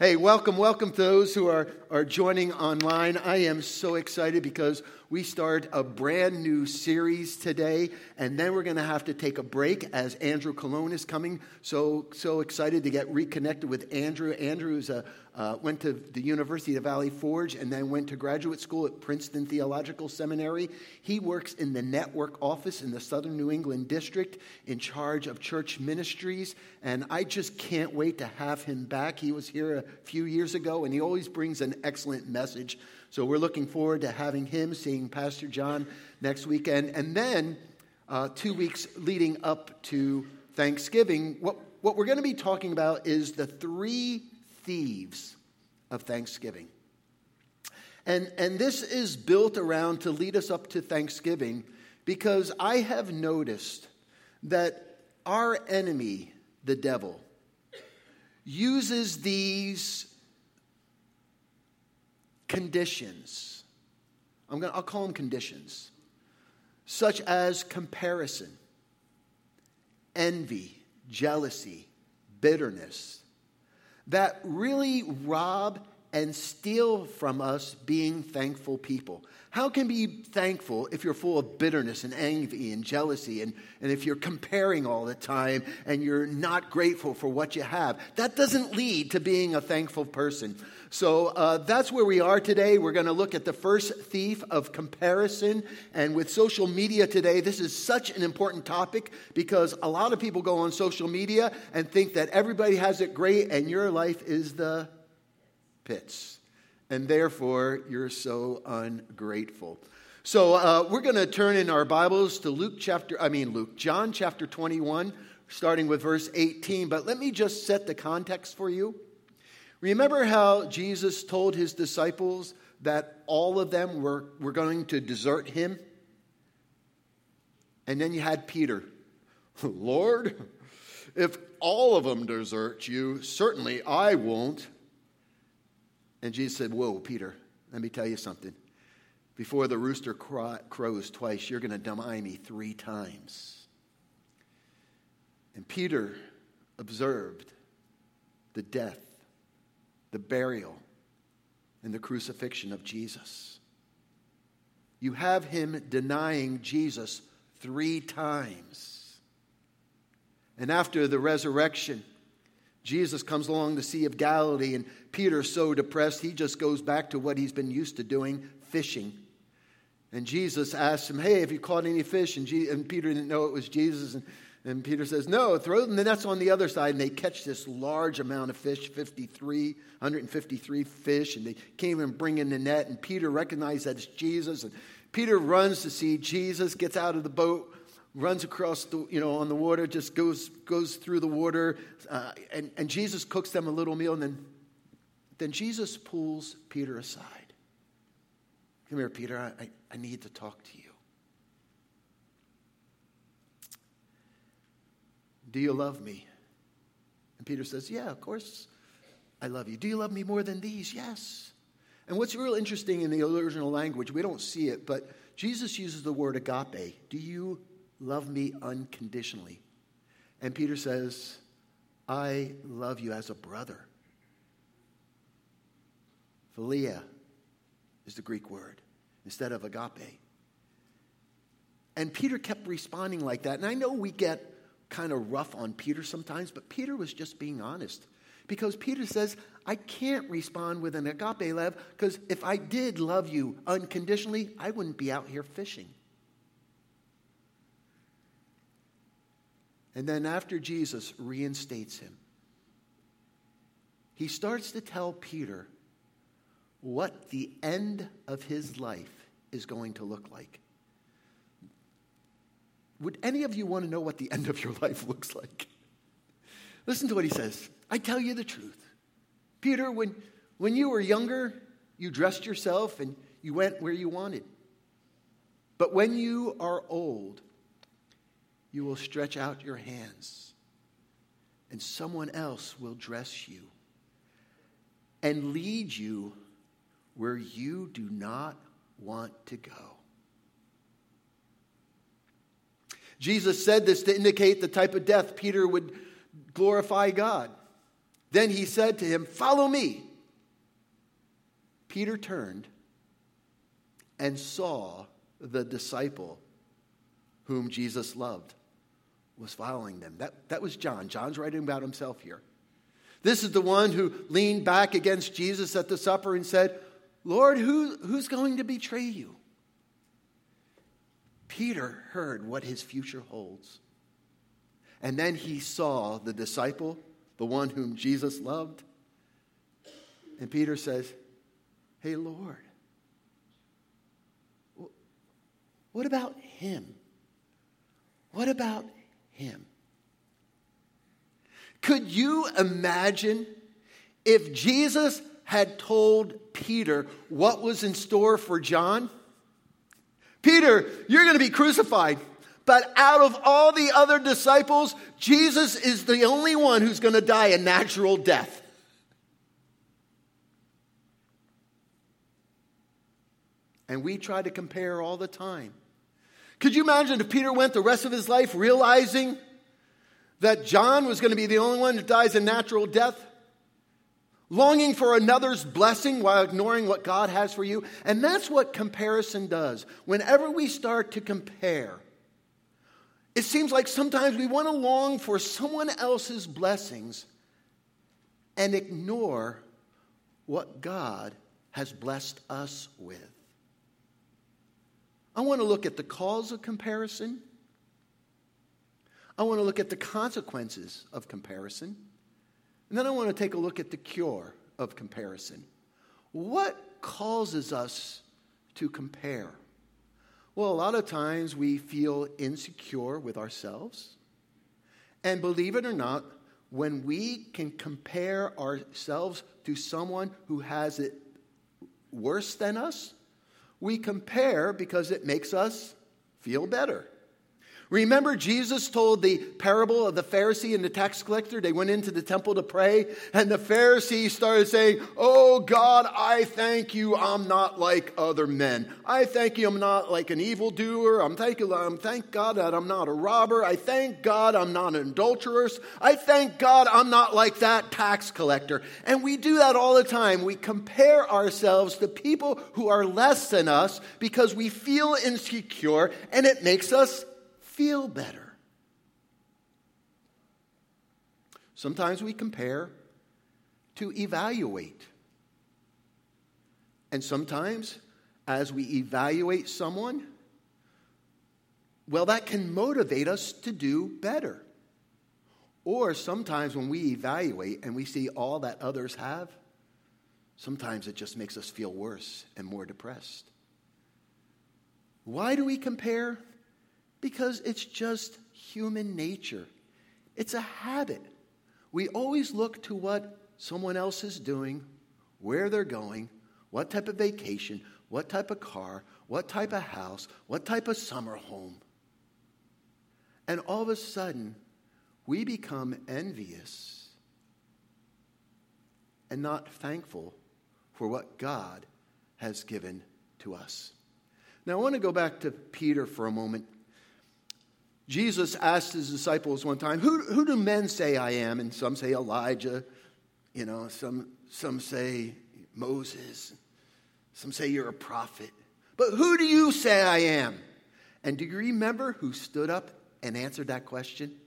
Hey, welcome to those who are joining online. I am so excited because we start a brand new series today, and then we're going to have to take a break as Andrew Colon is coming. So excited to get reconnected with Andrew. Andrew is went to the University of Valley Forge and then went to graduate school at Princeton Theological Seminary. He works in the network office in the Southern New England District in charge of church ministries, and I just can't wait to have him back. He was here a few years ago, and he always brings an excellent message. So we're looking forward to having him, seeing Pastor John next weekend. And then 2 weeks leading up to Thanksgiving, what we're going to be talking about is the three thieves of Thanksgiving. And this is built around to lead us up to Thanksgiving, because I have noticed that our enemy, the devil, uses these conditions. I'll call them conditions, such as comparison, envy, jealousy, bitterness, that really rob and steal from us being thankful people. How can you be thankful if you're full of bitterness and envy and jealousy, and if you're comparing all the time and you're not grateful for what you have? That doesn't lead to being a thankful person. So that's where we are today. We're going to look at the first thief of comparison. And with social media today, this is such an important topic, because a lot of people go on social media and think that everybody has it great and your life is the pits, and therefore you're so ungrateful. So we're going to turn in our Bibles to John chapter 21, starting with verse 18. But let me just set the context for you. Remember how Jesus told his disciples that all of them were going to desert him? And then you had Peter. Lord, if all of them desert you, certainly I won't. And Jesus said, whoa, Peter, let me tell you something. Before the rooster crows twice, you're going to deny me three times. And Peter observed the death, the burial, and the crucifixion of Jesus. You have him denying Jesus three times. And after the resurrection, Jesus comes along the Sea of Galilee, and Peter's so depressed, he just goes back to what he's been used to doing, fishing. And Jesus asks him, hey, have you caught any fish? And Peter didn't know it was Jesus. And Peter says, no, throw them the nets on the other side. And they catch this large amount of fish, 153 fish, and they can't even bring in the net. And Peter recognized that it's Jesus. And Peter runs to see Jesus, gets out of the boat, runs across on the water, just goes through the water, and Jesus cooks them a little meal, and then Jesus pulls Peter aside. Come here, Peter, I need to talk to you. Do you love me? And Peter says, yeah, of course I love you. Do you love me more than these? Yes. And what's real interesting in the original language, we don't see it, but Jesus uses the word agape. Do you love me unconditionally? And Peter says, I love you as a brother. Philia is the Greek word instead of agape. And Peter kept responding like that. And I know we get kind of rough on Peter sometimes, but Peter was just being honest, because Peter says, I can't respond with an agape love, because if I did love you unconditionally, I wouldn't be out here fishing. And then after Jesus reinstates him, he starts to tell Peter what the end of his life is going to look like. Would any of you want to know what the end of your life looks like? Listen to what he says. I tell you the truth. Peter, when you were younger, you dressed yourself and you went where you wanted. But when you are old, you will stretch out your hands, and someone else will dress you and lead you where you do not want to go. Jesus said this to indicate the type of death Peter would glorify God. Then he said to him, "Follow me." Peter turned and saw the disciple whom Jesus loved was following them. That was John. John's writing about himself here. This is the one who leaned back against Jesus at the supper and said, "Lord, who's going to betray you?" Peter heard what his future holds. And then he saw the disciple, the one whom Jesus loved. And Peter says, "Hey, Lord, what about him? What about him?" Could you imagine if Jesus had told Peter what was in store for John? "Peter, you're going to be crucified. But out of all the other disciples, Jesus is the only one who's going to die a natural death." And we try to compare all the time. Could you imagine if Peter went the rest of his life realizing that John was going to be the only one that dies a natural death? Longing for another's blessing while ignoring what God has for you. And that's what comparison does. Whenever we start to compare, it seems like sometimes we want to long for someone else's blessings and ignore what God has blessed us with. I want to look at the cause of comparison. I want to look at the consequences of comparison. And then I want to take a look at the cure of comparison. What causes us to compare? Well, a lot of times we feel insecure with ourselves. And believe it or not, when we can compare ourselves to someone who has it worse than us, we compare because it makes us feel better. Remember, Jesus told the parable of the Pharisee and the tax collector. They went into the temple to pray, and the Pharisee started saying, "Oh God, I thank you I'm not like other men. I thank you I'm not like an evildoer. Thank God that I'm not a robber. I thank God I'm not an adulterer. I thank God I'm not like that tax collector." And we do that all the time. We compare ourselves to people who are less than us because we feel insecure, and it makes us feel better. Sometimes we compare to evaluate. And sometimes as we evaluate someone, well, that can motivate us to do better. Or sometimes when we evaluate and we see all that others have, sometimes it just makes us feel worse and more depressed. Why do we compare? Because it's just human nature. It's a habit. We always look to what someone else is doing, where they're going, what type of vacation, what type of car, what type of house, what type of summer home. And all of a sudden, we become envious and not thankful for what God has given to us. Now, I want to go back to Peter for a moment. Jesus asked his disciples one time, who do men say I am? And some say Elijah, some say Moses, some say you're a prophet. But who do you say I am? And do you remember who stood up and answered that question?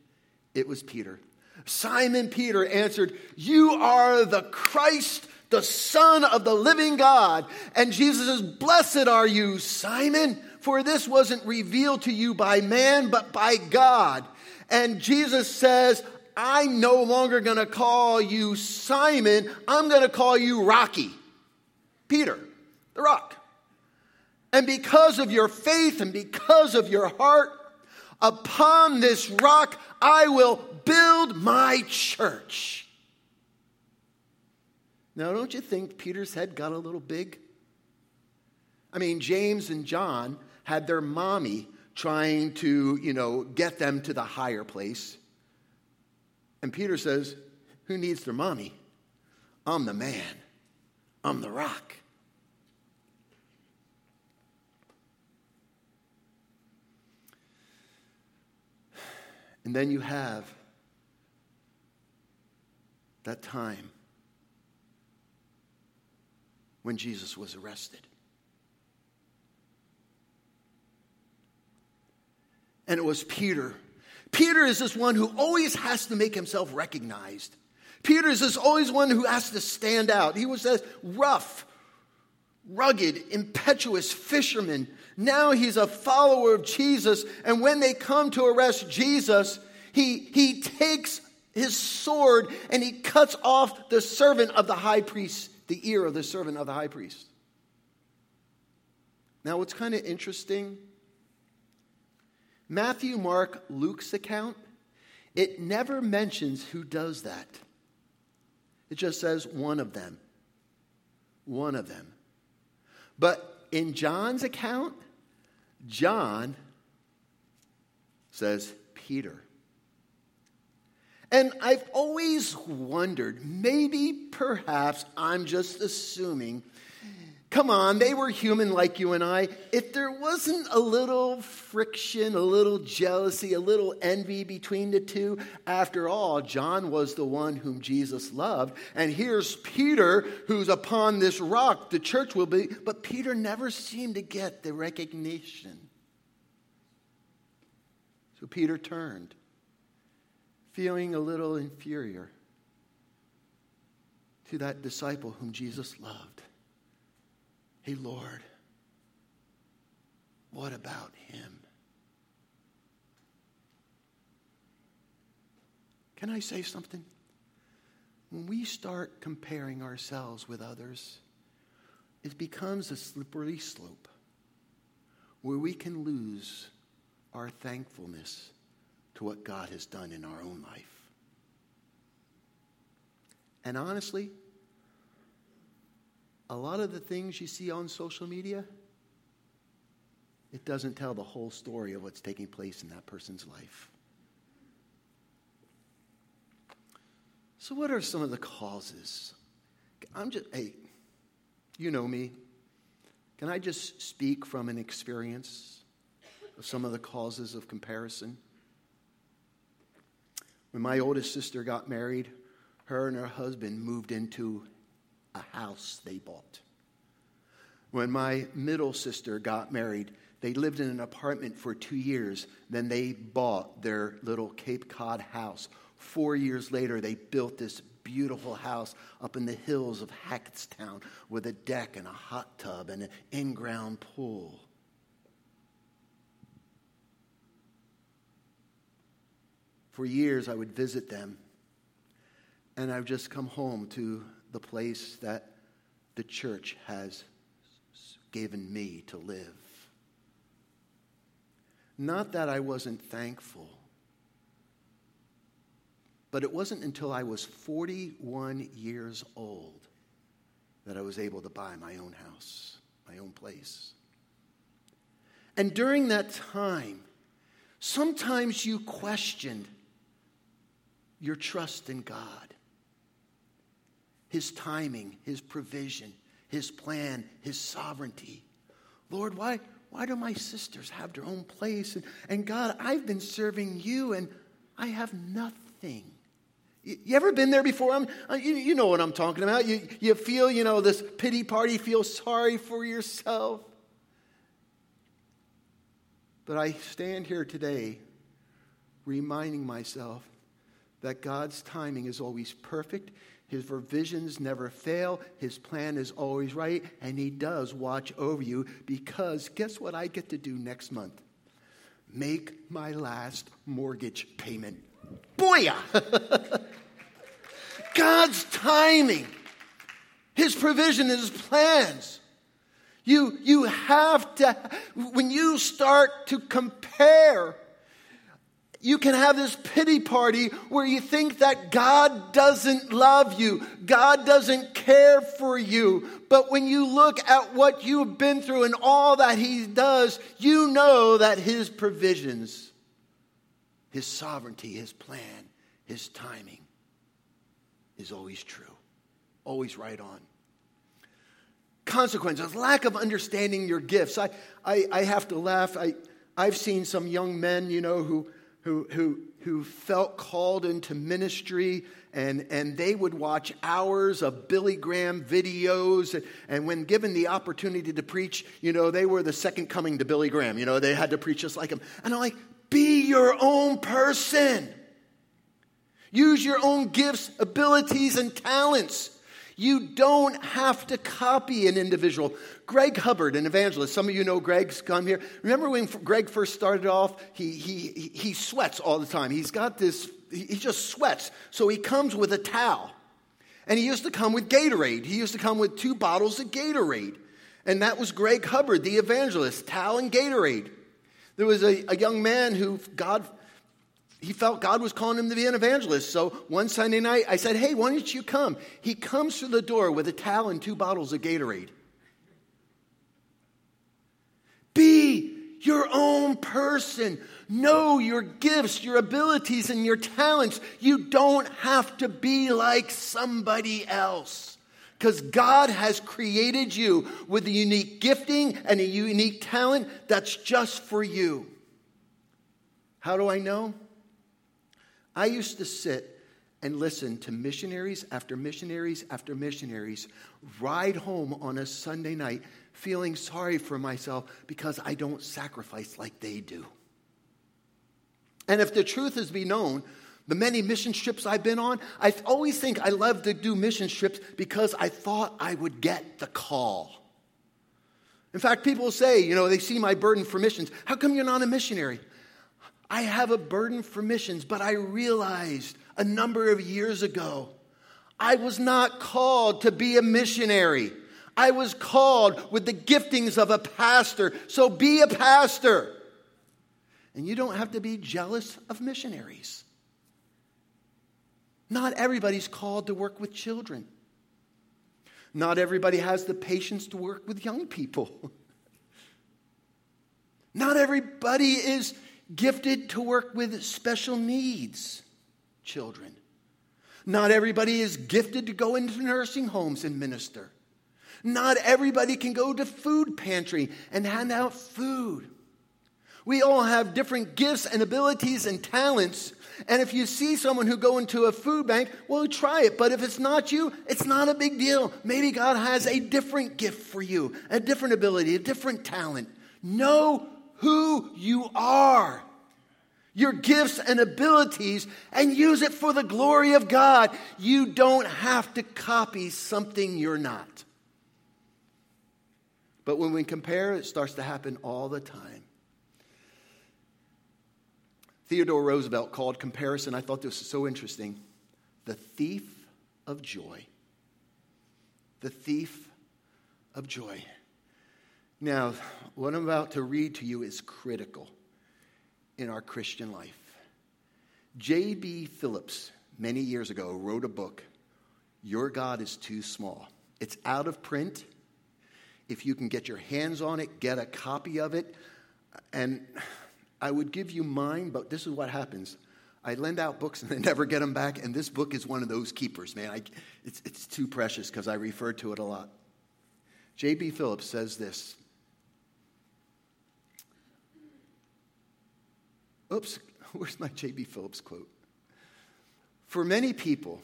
It was Peter. Simon Peter answered, "You are the Christ, the Son of the living God." And Jesus says, "Blessed are you, Simon, for this wasn't revealed to you by man, but by God." And Jesus says, "I'm no longer going to call you Simon. I'm going to call you Rocky. Peter, the rock. And because of your faith and because of your heart, upon this rock, I will build my church." Now, don't you think Peter's head got a little big? I mean, James and John had their mommy trying to, get them to the higher place. And Peter says, "Who needs their mommy? I'm the man. I'm the rock." And then you have that time when Jesus was arrested. And it was Peter. Peter is this one who always has to make himself recognized. Peter is this always one who has to stand out. He was this rough, rugged, impetuous fisherman. Now he's a follower of Jesus. And when they come to arrest Jesus, he takes his sword and he cuts off the servant of the high priest, the ear of the servant of the high priest. Now, what's kind of interesting, Matthew, Mark, Luke's account, it never mentions who does that. It just says one of them. One of them. But in John's account, John says Peter. And I've always wondered, maybe perhaps I'm just assuming, come on, they were human like you and I. If there wasn't a little friction, a little jealousy, a little envy between the two, after all, John was the one whom Jesus loved. And here's Peter, who's upon this rock, the church will be. But Peter never seemed to get the recognition. So Peter turned, feeling a little inferior to that disciple whom Jesus loved. Hey, Lord, what about him? Can I say something? When we start comparing ourselves with others, it becomes a slippery slope where we can lose our thankfulness to what God has done in our own life. And honestly, a lot of the things you see on social media, it doesn't tell the whole story of what's taking place in that person's life. So what are some of the causes? Hey, you know me. Can I just speak from an experience of some of the causes of comparison? When my oldest sister got married, her and her husband moved into a house they bought. When my middle sister got married, they lived in an apartment for 2 years. Then they bought their little Cape Cod house. 4 years later, they built this beautiful house up in the hills of Hackettstown with a deck and a hot tub and an in-ground pool. For years, I would visit them, and I've just come home to the place that the church has given me to live. Not that I wasn't thankful, but it wasn't until I was 41 years old that I was able to buy my own house, my own place. And during that time, sometimes you questioned your trust in God. His timing, his provision, his plan, his sovereignty. Lord, why do my sisters have their own place? And God, I've been serving you and I have nothing. You ever been there before? You know what I'm talking about. You feel, this pity party, feel sorry for yourself. But I stand here today reminding myself that God's timing is always perfect. His provisions never fail. His plan is always right. And he does watch over you because guess what I get to do next month? Make my last mortgage payment. Booyah! God's timing. His provision, his plans. You have to, when you start to compare, you can have this pity party where you think that God doesn't love you. God doesn't care for you. But when you look at what you've been through and all that he does, you know that his provisions, his sovereignty, his plan, his timing is always true, always right on. Consequences, lack of understanding your gifts. I have to laugh. I've seen some young men, who who felt called into ministry, and they would watch hours of Billy Graham videos. And when given the opportunity to preach, you know, they were the second coming to Billy Graham. You know, they had to preach just like him. And I'm like, be your own person. Use your own gifts, abilities, and talents. You don't have to copy an individual. Greg Hubbard, an evangelist. Some of you know Greg's come here. Remember when Greg first started off? He sweats all the time. He's got this, he just sweats. So he comes with a towel. And he used to come with Gatorade. He used to come with 2 bottles of Gatorade. And that was Greg Hubbard, the evangelist, towel and Gatorade. There was a young man who He felt God was calling him to be an evangelist. So one Sunday night, I said, hey, why don't you come? He comes through the door with a towel and 2 bottles of Gatorade. Be your own person. Know your gifts, your abilities, and your talents. You don't have to be like somebody else. Because God has created you with a unique gifting and a unique talent that's just for you. How do I know? I used to sit and listen to missionaries after missionaries after missionaries ride home on a Sunday night feeling sorry for myself because I don't sacrifice like they do. And if the truth is to be known, the many mission trips I've been on, I always think I love to do mission trips because I thought I would get the call. In fact, people say, you know, they see my burden for missions. How come you're not a missionary? I have a burden for missions, but I realized a number of years ago, I was not called to be a missionary. I was called with the giftings of a pastor. So be a pastor. And you don't have to be jealous of missionaries. Not everybody's called to work with children. Not everybody has the patience to work with young people. Not everybody is gifted to work with special needs children. Not everybody is gifted to go into nursing homes and minister. Not everybody can go to food pantry and hand out food. We all have different gifts and abilities and talents. And if you see someone who go into a food bank, well, try it. But if it's not you, it's not a big deal. Maybe God has a different gift for you, a different ability, a different talent. No. Who you are, your gifts and abilities, and use it for the glory of God. You don't have to copy something you're not. But when we compare, it starts to happen all the time. Theodore Roosevelt called comparison, I thought this was so interesting, the thief of joy. The thief of joy. Now, what I'm about to read to you is critical in our Christian life. J.B. Phillips, many years ago, wrote a book, Your God is Too Small. It's out of print. If you can get your hands on it, get a copy of it. And I would give you mine, but this is what happens. I lend out books and I never get them back, and this book is one of those keepers, man. It's too precious because I refer to it a lot. J.B. Phillips says this. Oops, where's my J.B. Phillips quote? For many people,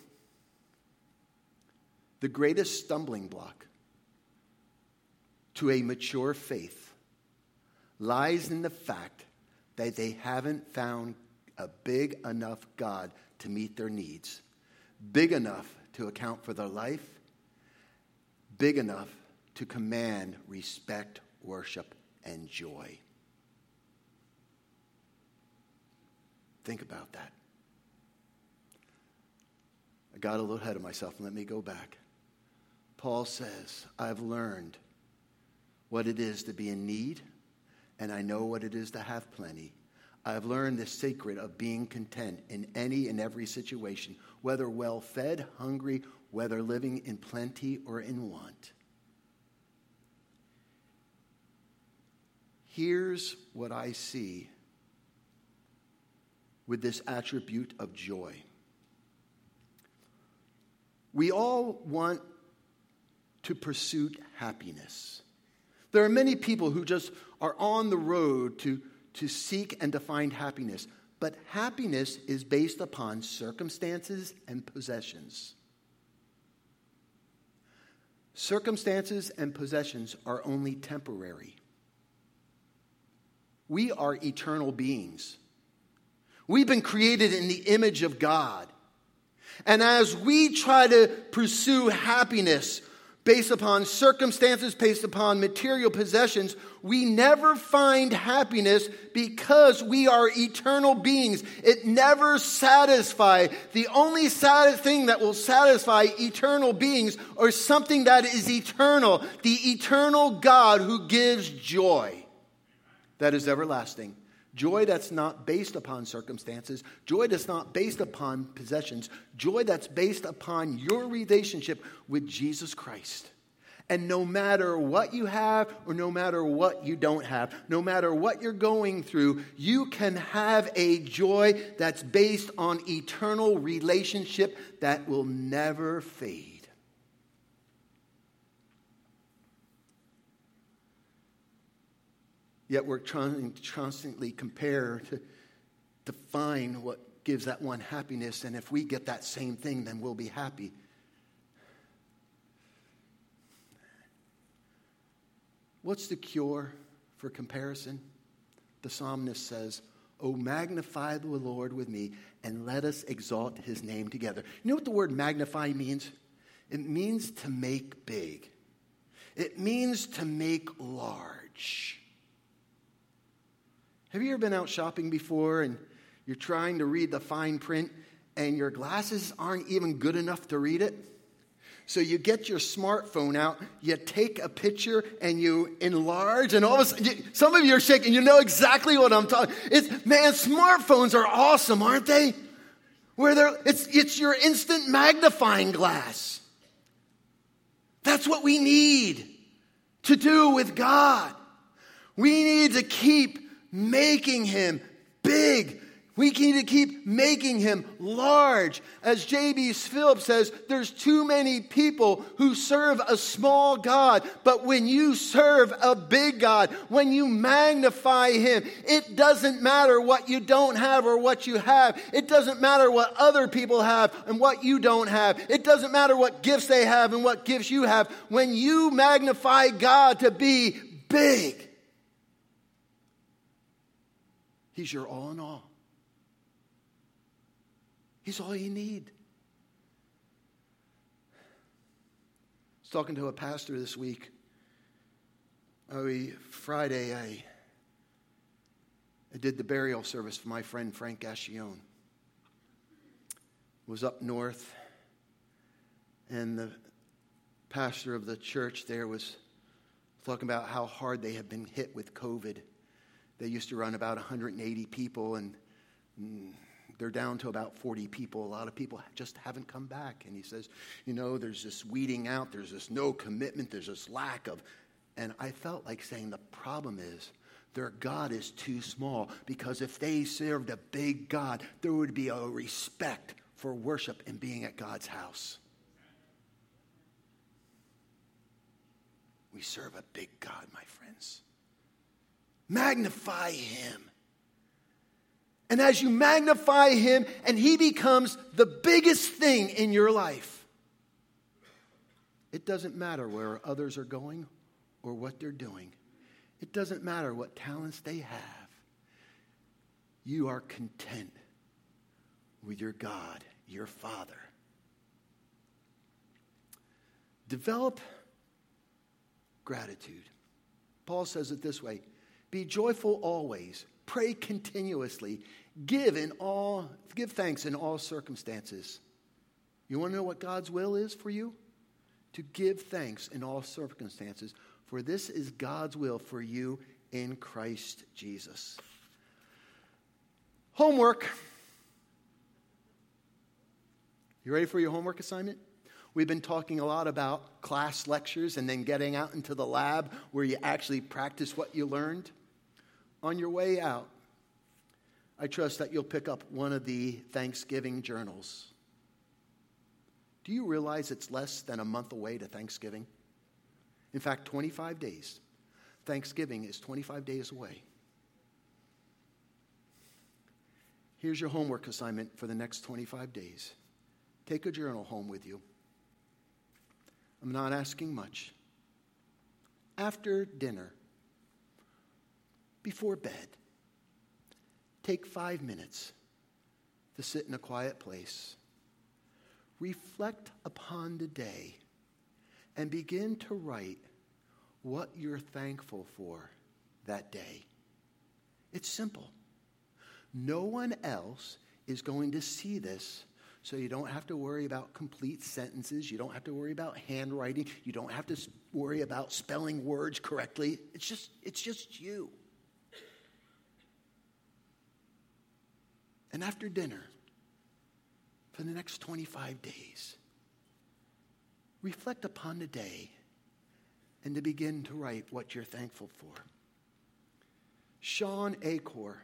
the greatest stumbling block to a mature faith lies in the fact that they haven't found a big enough God to meet their needs, big enough to account for their life, big enough to command respect, worship, and joy. Think about that. I got a little ahead of myself. Let me go back. Paul says, I've learned what it is to be in need, and I know what it is to have plenty. I've learned the secret of being content in any and every situation, whether well-fed, hungry, whether living in plenty or in want. Here's what I see with this attribute of joy. We all want to pursue happiness. There are many people who just are on the road to seek and to find happiness. But happiness is based upon circumstances and possessions. Circumstances and possessions are only temporary. We are eternal beings. We've been created in the image of God. And as we try to pursue happiness based upon circumstances, based upon material possessions, we never find happiness because we are eternal beings. It never satisfies. The only thing that will satisfy eternal beings are something that is eternal. The eternal God who gives joy that is everlasting. Joy that's not based upon circumstances. Joy that's not based upon possessions. Joy that's based upon your relationship with Jesus Christ. And no matter what you have or no matter what you don't have, no matter what you're going through, you can have a joy that's based on eternal relationship that will never fade. Yet we're trying to constantly compare to define what gives that one happiness. And if we get that same thing, then we'll be happy. What's the cure for comparison? The psalmist says, "Oh, magnify the Lord with me, and let us exalt his name together." You know what the word magnify means? It means to make big. It means to make large. Have you ever been out shopping before and you're trying to read the fine print and your glasses aren't even good enough to read it? So you get your smartphone out, you take a picture and you enlarge, and all of a sudden, some of you are shaking, you know exactly what I'm talking. Man, smartphones are awesome, aren't they? It's your instant magnifying glass. That's what we need to do with God. We need to keep making him big. We need to keep making him large. As J.B. Phillips says, there's too many people who serve a small God, but when you serve a big God, when you magnify him, it doesn't matter what you don't have or what you have. It doesn't matter what other people have and what you don't have. It doesn't matter what gifts they have and what gifts you have. When you magnify God to be big, he's your all in all. He's all you need. I was talking to a pastor this week. Friday, I did the burial service for my friend Frank Gashione. Was up north, and the pastor of the church there was talking about how hard they had been hit with COVID. They used to run about 180 people, and they're down to about 40 people. A lot of people just haven't come back. And he says, there's this weeding out. There's this no commitment. There's this lack of. And I felt like saying the problem is their God is too small, because if they served a big God, there would be a respect for worship and being at God's house. We serve a big God, my friends. Magnify him. And as you magnify him, and he becomes the biggest thing in your life, it doesn't matter where others are going or what they're doing. It doesn't matter what talents they have. You are content with your God, your Father. Develop gratitude. Paul says it this way: be joyful always, pray continuously, give thanks in all circumstances. You want to know what God's will is for you? To give thanks in all circumstances, for this is God's will for you in Christ Jesus. Homework. You ready for your homework assignment? We've been talking a lot about class lectures and then getting out into the lab where you actually practice what you learned. On your way out, I trust that you'll pick up one of the Thanksgiving journals. Do you realize it's less than a month away to Thanksgiving? In fact, 25 days. Thanksgiving is 25 days away. Here's your homework assignment for the next 25 days. Take a journal home with you. I'm not asking much. After dinner, before bed, take 5 minutes to sit in a quiet place. Reflect upon the day and begin to write what you're thankful for that day. It's simple. No one else is going to see this, so you don't have to worry about complete sentences. You don't have to worry about handwriting. You don't have to worry about spelling words correctly. It's just you. And after dinner, for the next 25 days, reflect upon the day and to begin to write what you're thankful for. Sean Achor,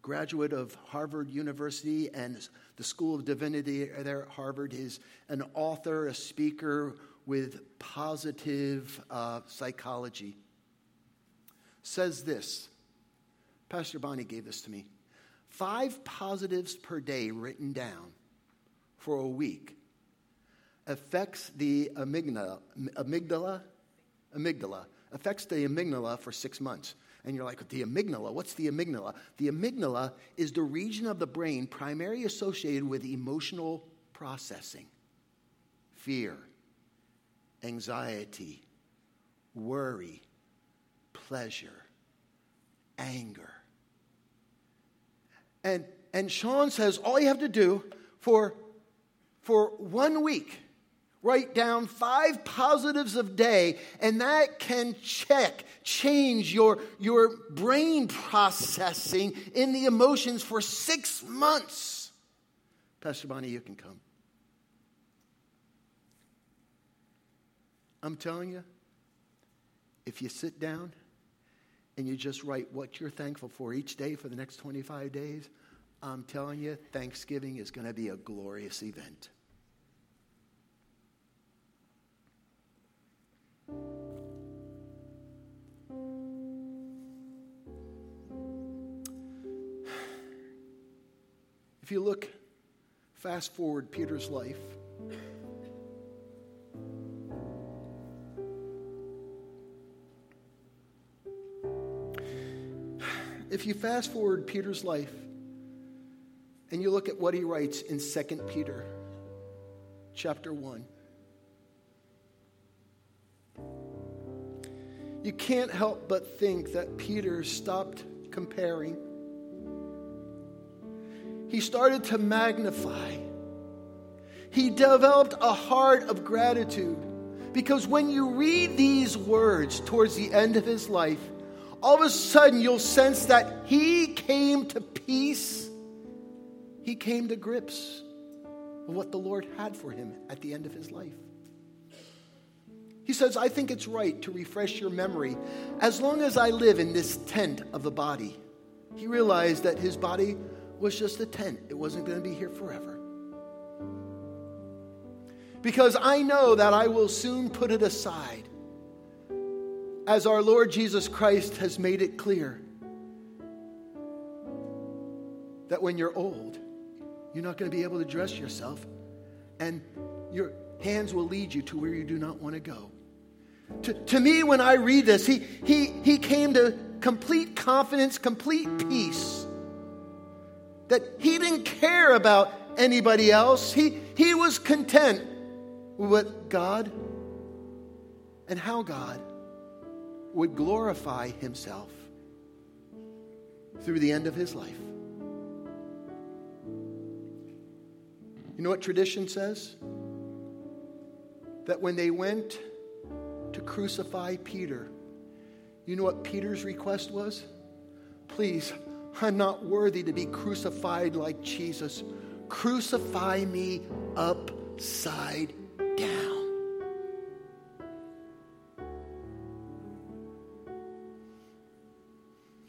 graduate of Harvard University and the School of Divinity there at Harvard, is an author, a speaker with positive psychology, says this. Pastor Bonnie gave this to me. 5 positives per day written down for a week affects the amygdala affects the amygdala for 6 months. And you're like, the amygdala, what's the amygdala? The amygdala is the region of the brain primarily associated with emotional processing, fear, anxiety, worry, pleasure, anger. And Sean says all you have to do for 1 week, write down 5 positives of day, and that can change your brain processing in the emotions for 6 months. Pastor Bonnie, you can come. I'm telling you, if you sit down and you just write what you're thankful for each day for the next 25 days, I'm telling you, Thanksgiving is going to be a glorious event. If you look, fast forward Peter's life. If you fast forward Peter's life and you look at what he writes in 2 Peter chapter 1, you can't help but think that Peter stopped comparing. He started to magnify. He developed a heart of gratitude, because when you read these words towards the end of his life, all of a sudden you'll sense that he came to peace. He came to grips with what the Lord had for him at the end of his life. He says, I think it's right to refresh your memory as long as I live in this tent of the body. He realized that his body was just a tent. It wasn't going to be here forever. Because I know that I will soon put it aside, as our Lord Jesus Christ has made it clear that when you're old, you're not going to be able to dress yourself, and your hands will lead you to where you do not want to go. To me, when I read this, he came to complete confidence, complete peace, that he didn't care about anybody else. He was content with what God and how God would glorify himself through the end of his life. You know what tradition says? That when they went to crucify Peter, you know what Peter's request was? Please, I'm not worthy to be crucified like Jesus. Crucify me upside down.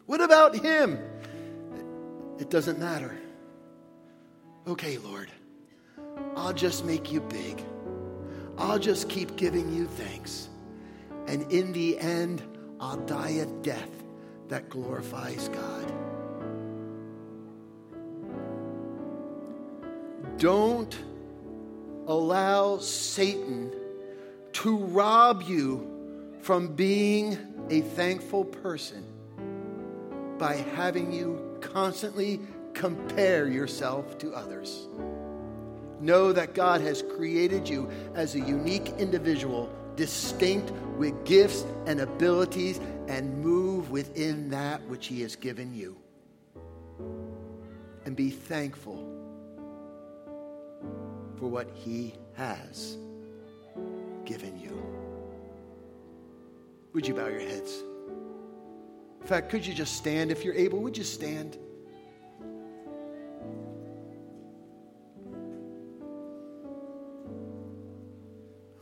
What about him? It doesn't matter. Okay, Lord, I'll just make you big. I'll just keep giving you thanks. And in the end, I'll die a death that glorifies God. Don't allow Satan to rob you from being a thankful person by having you constantly compare yourself to others. Know that God has created you as a unique individual, distinct with gifts and abilities, and move within that which He has given you. And be thankful for what He has given you. Would you bow your heads? In fact, could you just stand if you're able? Would you stand?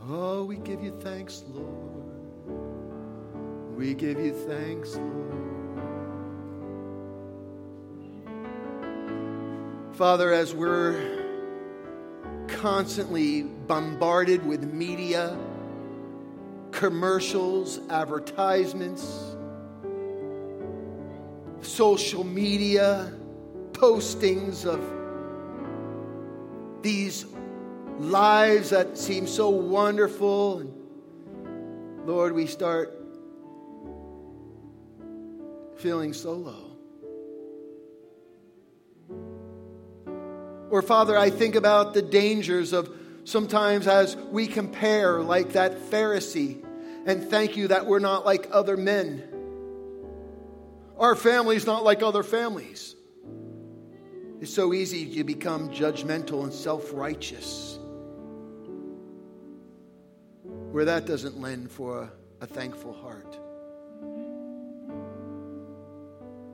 Oh, we give you thanks, Lord. We give you thanks, Lord. Father, as we're constantly bombarded with media, commercials, advertisements, social media, postings of these lives that seem so wonderful. And Lord, we start feeling so low. Or Father, I think about the dangers of sometimes as we compare like that Pharisee, and thank you that we're not like other men. Our family's not like other families. It's so easy to become judgmental and self-righteous, where that doesn't lend for a thankful heart.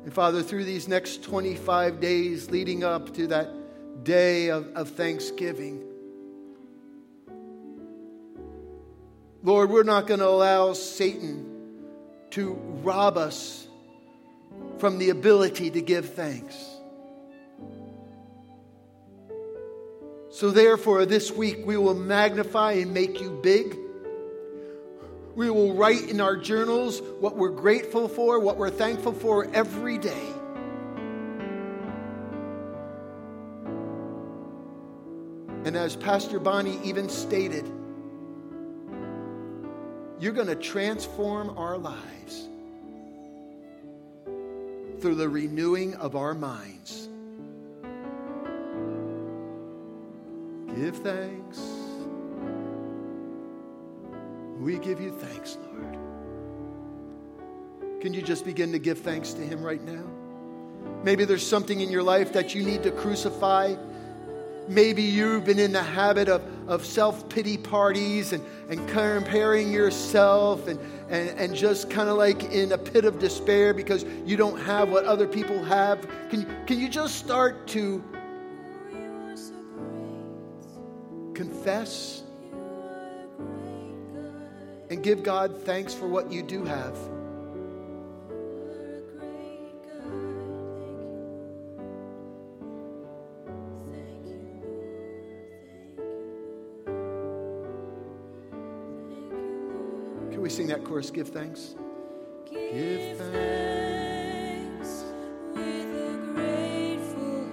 And Father, through these next 25 days leading up to that day of Thanksgiving, Lord, we're not going to allow Satan to rob us from the ability to give thanks. So therefore, this week we will magnify and make you big. We will write in our journals what we're grateful for, what we're thankful for every day. And as Pastor Bonnie even stated, you're going to transform our lives through the renewing of our minds. Give thanks. We give you thanks, Lord. Can you just begin to give thanks to Him right now? Maybe there's something in your life that you need to crucify. Maybe you've been in the habit of self-pity parties and comparing yourself and just kind of like in a pit of despair because you don't have what other people have. Can you just start to confess and give God thanks for what you do have? Sing that chorus, give thanks. Give thanks.